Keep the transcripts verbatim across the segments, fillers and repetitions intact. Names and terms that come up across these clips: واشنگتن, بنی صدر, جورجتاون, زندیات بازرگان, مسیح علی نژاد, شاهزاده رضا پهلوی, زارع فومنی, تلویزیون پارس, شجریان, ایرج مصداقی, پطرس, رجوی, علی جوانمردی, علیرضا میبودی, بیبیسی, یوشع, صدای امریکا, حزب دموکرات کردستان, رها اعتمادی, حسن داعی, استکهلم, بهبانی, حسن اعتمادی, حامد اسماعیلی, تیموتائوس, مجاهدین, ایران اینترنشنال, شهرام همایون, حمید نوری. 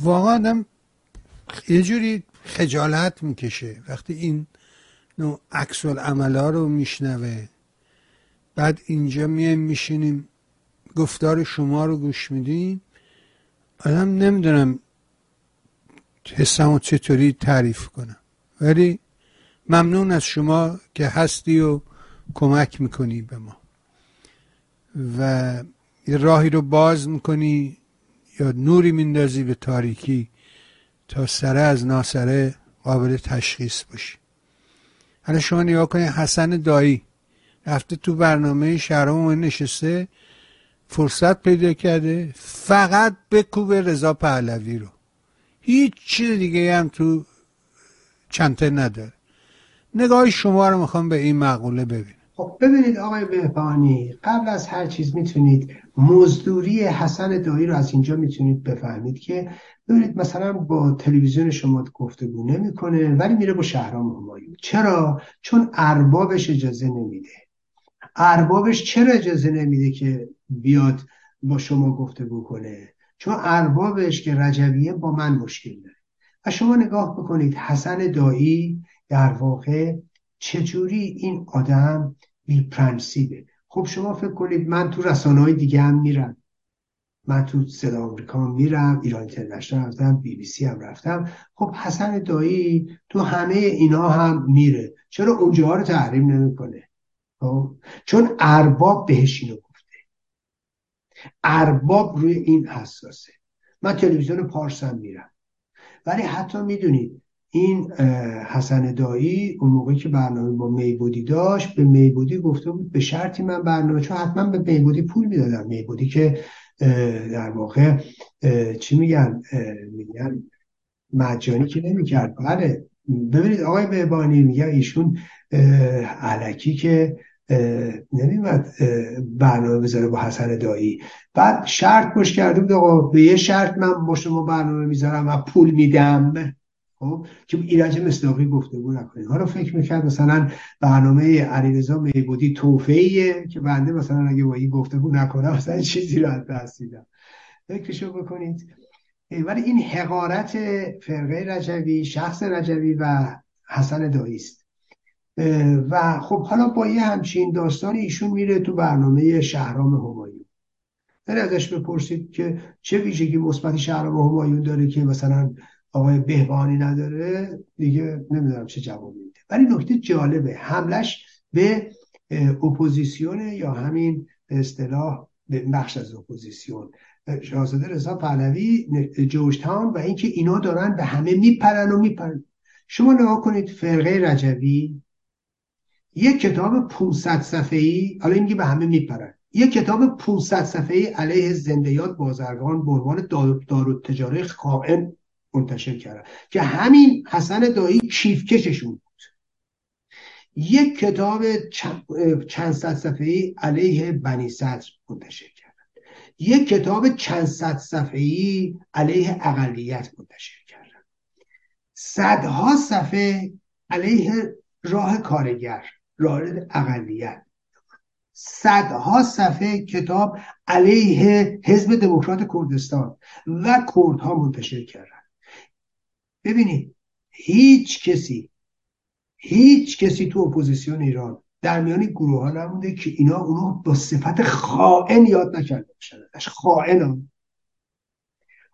واقعا آدم یه جوری خجالت میکشه وقتی این نوع عکس العملا رو میشنوه. بعد اینجا میایم میشینیم گفتار شما رو گوش میدیم. آدم نمیدونم حسمو چطوری تعریف کنم، ولی ممنون از شما که هستی و کمک میکنی به ما و یه راهی رو باز میکنی یا نوری میندازی به تاریکی تا سره از ناسره قابل تشخیص باشی. حالا شما نگاه کنید، حسن داعی رفته تو برنامه شهرام نشسته، فرصت پیدا کرده فقط بکوبه رضا پهلوی رو، هیچ چیز دیگه هم تو چنته نداره. نگاه شما رو میخوام به این مقوله ببینم. خب ببینید آقای بهبانی، قبل از هر چیز میتونید مزدوری حسن داعی رو از اینجا میتونید بفهمید که ببینید مثلا با تلویزیون شما گفتگو نمیکنه ولی میره با شهرام همایون. چرا؟ چون اربابش اجازه نمیده. اربابش چرا اجازه نمیده که بیاد با شما گفتگو کنه؟ چون اربابش که رجویه با من مشکل داره. و شما نگاه بکنید حسن داعی در واقع چجوری این آدم بی‌پرنسیبه. خب شما فکر کنید من تو رسانه‌های دیگه هم میرم، من تو صدای امریکا میرم، ایران اینترنشنال رفتم، بی بی سی هم رفتم. خب حسن داعی تو همه اینا هم میره، چرا اونجاها رو تحریم نمیکنه؟ چون ارباب بهش اینو گفته، ارباب روی این حساسه. من تلویزیون پارس هم میرم، ولی حتی میدونید این حسن داعی اون موقعی که برنامه با میبودی داشت، به میبودی گفته بود به شرطی من برنامه، چون حتما به میبودی پول میدادم، میبودی که در واقع چی میگن میگن مجانی که نمیکرد. بله ببینید آقای بهبانی، میگه ایشون علکی که نمیمد برنامه بذاره با حسن داعی. بعد شرط پشت کرده بود آقا به یه شرط من با شما برنامه میذارم و پول میدم، که ایرج مصداقی گفتگو نکنید. حالا فکر میکرد مثلا برنامه علیرضا میبودی توفیه که بنده مثلا اگه با این گفتگو نکنه مثلا چیزی رو از دست میدم. فکرشو بکنید. ولی این حقارت فرقه رجوی، شخص رجوی و حسن داعی است. و خب حالا با یه همچین داستانی ایشون میره تو برنامه شهرام همایون. در ازش بپرسید که چه ویژگی مثبت شهرام همایون داره که مثلا آقای بهبانی نداره، دیگه نمیدونم چه جواب میده. ولی نکته جالبه حملش به اپوزیسیون یا همین به اصطلاح بخش از اپوزیسیون، شاهزاده رضا پهلوی، جورج تاون و اینکه اینا دارن به همه میپرن و میپرن. شما نگاه کنید فرقه رجوی یک کتاب پانصد صفحه‌ای، حالا میگه به همه میپرن، یک کتاب پانصد صفحه‌ای علیه زندیات بازرگان به عنوان دارالتجاره خائن منتشر کرده که همین حسن داعی کیفکششون بود. یک کتاب چند صد صفحه‌ای علیه بنی صدر منتشر کردن. یک کتاب چند صد صفحه‌ای علیه اقلیت منتشر کردن. صدها صفحه علیه راه کارگر، راه اقلیت. صدها صفحه کتاب علیه حزب دموکرات کردستان و کردها منتشر کردن. ببینید هیچ کسی هیچ کسی تو اپوزیسیون ایران در میان گروه ها نمونده که اینا اونو با صفت خائن یاد نکرده باشن، اش خائن هم.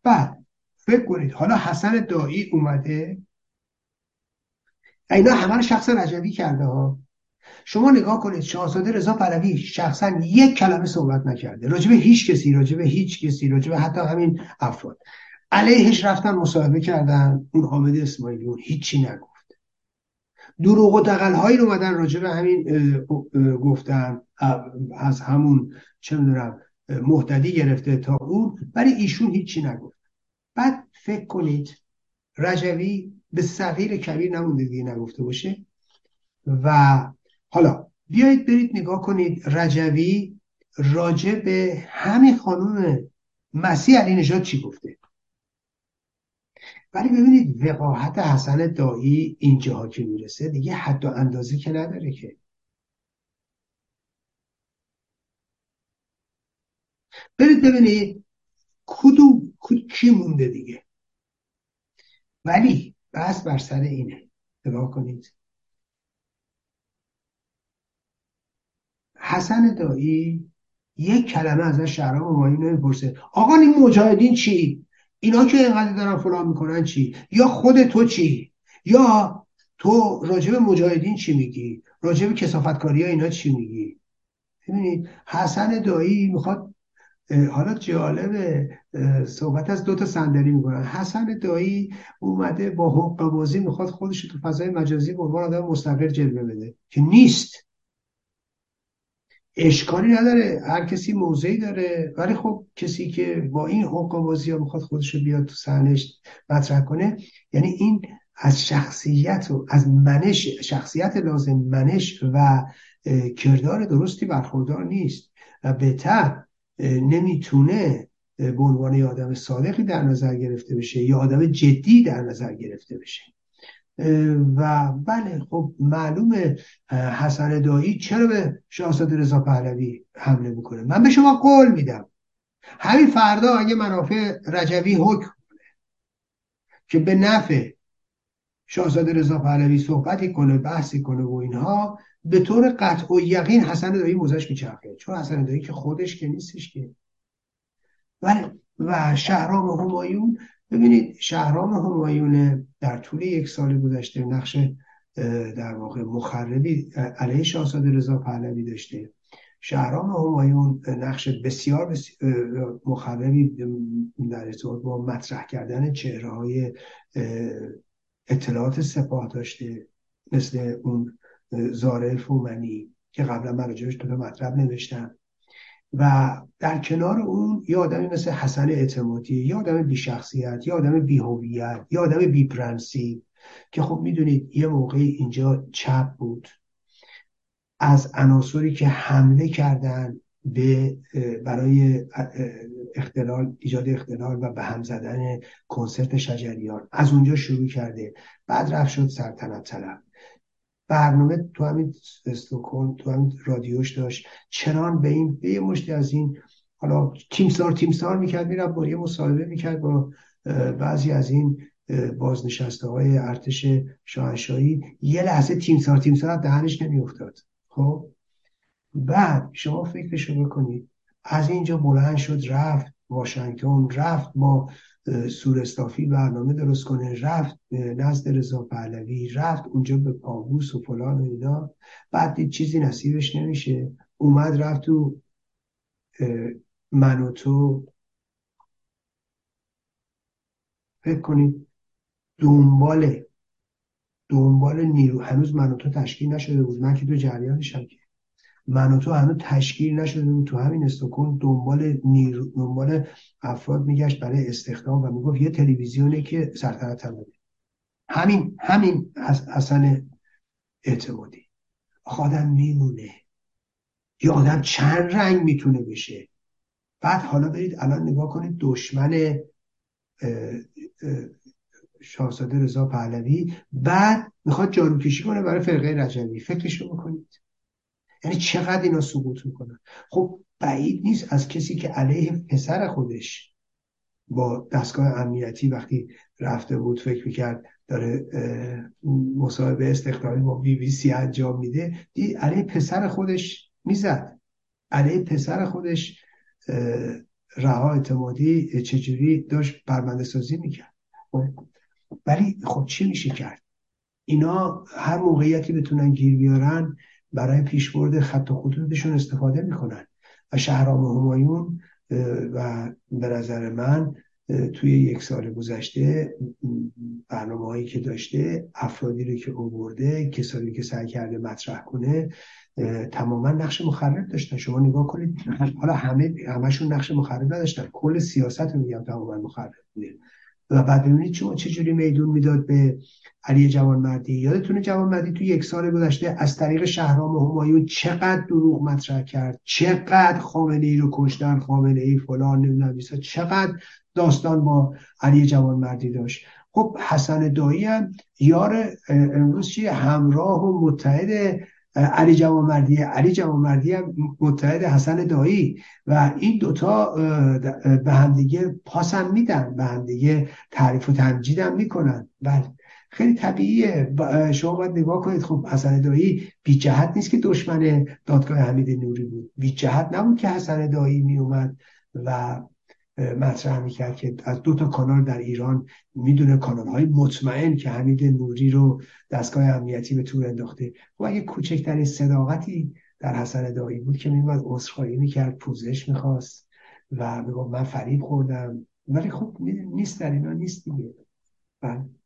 بعد فکر کنید حالا حسن داعی اومده اینا همه شخص رجوی کرده ها. شما نگاه کنید شاهزاده رضا پهلوی شخصا یک کلمه صحبت نکرده راجبه هیچ کسی، راجبه هیچ کسی، راجبه حتی همین افراد علیهش رفتن مصاحبه کردن. اون حامد اسماعیلی اون هیچی نگفت، دروغ و دغل‌هایی رو اومدن راجع به همین اه اه گفتن، از همون چه می‌دونم مهتدی گرفته تا اون، ولی ایشون هیچی نگفت. بعد فکر کنید رجوی به صغیر کبیر نمونده دیگه نگفته باشه. و حالا بیایید برید نگاه کنید رجوی راجع به همین خانم مسیح علی نژاد چی گفته. ولی ببینید وقاحت حسن داعی اینجاها که میرسه دیگه حد و اندازه که نداره که. برید ببینید کدوم کی مونده دیگه. ولی بحث بر سر اینه، نگاه کنید، حسن داعی یک کلمه از شهرام همایون نمیپرسه آقا این مجاهدین چی؟ اینا که اینقدر دارن فلان میکنن چی؟ یا خود تو چی؟ یا تو راجب مجاهدین چی میگی؟ راجب کثافتکاری ها اینا چی میگی؟ ببینید حسن داعی میخواد، حالا جالبه صحبت از دوتا صندلی میکنن، حسن داعی اومده با حقه‌بازی میخواد خودش تو فضای مجازی به عنوان آدم مستقل جلوه بده که نیست. اشکالی نداره، هر کسی موضعی داره، ولی خب کسی که با این حقه‌بازی ها میخواد خودش رو بیاد تو صحنهش مطرح کنه، یعنی این از شخصیت و از منش، شخصیت لازم منش و کردار درستی برخوردار نیست و بهتر نمیتونه به عنوان یه آدم صادقی در نظر گرفته بشه یا آدم جدی در نظر گرفته بشه. و بله خب معلومه حسن داعی چرا به شاهزاده رضا پهلوی حمله میکنه. من به شما قول میدم همین فردا اگه منافع رجوی حکم کنه که به نفع شاهزاده رضا پهلوی صحبتی کنه، بحثی کنه و اینها، به طور قطع و یقین حسن داعی موزش میچرخه، چون حسن داعی که خودش که نیستش که. و و شهرام همایون، ببینید شهرام همایون در طول یک سال گذشته نقش در واقع مخربی علیه شاهزاده رضا پهلوی داشته. شهرام همایون نقش بسیار, بسیار مخربی در ارتباط با مطرح کردن چهره‌های اطلاعات سپاه داشته، مثل اون زارع فومنی که قبلا من راجعش تو مطلب نوشتم. و در کنار اون یه آدمی مثل حسن اعتمادی، یه آدم بی شخصیت، یه آدم بی هویت، یه آدم بی پرنسیب که خب میدونید یه موقع اینجا چپ بود، از عناصری که حمله کردن به برای اختلال، ایجاد اختلال و به هم زدن کنسرت شجریان، از اونجا شروع کرده، بعد رفت شد سلطنت طلب. برنامه تو همین استکهلم، تو همین رادیوش داشت، چنان به این به یه مشتی از این حالا تیمسار تیمسار میکرد، میرفت با یه مصاحبه میکرد با بعضی از این بازنشسته های ارتش شاهنشاهی، یه لحظه تیمسار تیمسار دهنش نمیافتاد. خب بعد شما فکرشو بکنید، از اینجا بلند شد رفت واشنگتن، رفت با سورستافی برنامه درست کنه، رفت نزد رضا پهلوی، رفت اونجا به پابوس و فلان و اینا، بعد دید چیزی نصیبش نمیشه، اومد رفت تو من و تو، فکر کنید دنبال دنبال نیرو، هنوز من و تو تشکیل نشده بود، من که تو جریان شکل من و تو هنوز تشکیل نشده بود، تو همین استکهلم دنبال نیرو، دنبال افراد میگشت برای استخدام و میگفت یه تلویزیونه که سلطنت بده. همین همین حسن اعتمادی. آدم میمونه یه آدم چند رنگ میتونه بشه. بعد حالا برید الان نگاه کنید دشمن شاهزاده رضا پهلوی، بعد میخواد جاروکشی کنه برای فرقه رجوی، فکرشو بکنید، یعنی چقدر اینا سقوط میکنن. خب بعید نیست از کسی که علیه پسر خودش با دستگاه امنیتی وقتی رفته بود فکر میکرد داره مصاحبه استخباری با بی بی سی انجام میده، دید علیه پسر خودش میزد، علیه پسر خودش رها اعتمادی چجوری داشت پرونده سازی میکرد. ولی خب چی میشه کرد؟ اینا هر موقعیتی بتونن گیر بیارن برای پیشبرد خط و خطوطشون استفاده میکنن. و شهرام همایون و به نظر من توی یک سال گذشته برنامه‌هایی که داشته، افرادی رو که آورده، کسانی که سعی کرده مطرح کنه، تماما نقش مخرب داشتن. شما نگاه کنید، حالا همه همشون نقش مخرب نداشتن، کل سیاست رو میگم تماما مخرب بوده. و بعد ببینید چه چجوری میدون میداد به علی جوانمردی. یادتونه جوانمردی توی یک سال گذشته از طریق شهرام همایون چقدر دروغ مطرح کرد، چقدر خامنه‌ای رو کشتن، خامنه‌ای فلان نمی‌دونم، چقدر داستان با علی جوانمردی داشت. خب حسن داعی هم یار امروز چیه، همراه و متحد علی جوانمردی علی جوانمردی هم متحد حسن داعی و این دوتا به همدیگه پاس هم میدن، به همدیگه تعریف و تمجید هم میکنن. بله خیلی طبیعیه. شما باید نگاه کنید، خب حسن داعی بی جهت نیست که دشمن دادگاه حمید نوری بود، بی جهت نبود که حسن داعی می اومد و مطرح میکرد که از دو تا کانال در ایران میدونه کانال های مطمئن که حمید نوری رو دستگاه امنیتی به تور انداخته. و اگه کوچکترین صداقتی در حسن داعی بود که میومد عذرخواهی میکرد، پوزش میخواست و میگفت من فریب خوردم، ولی خب نیست، در اینا نیست دیگه. بله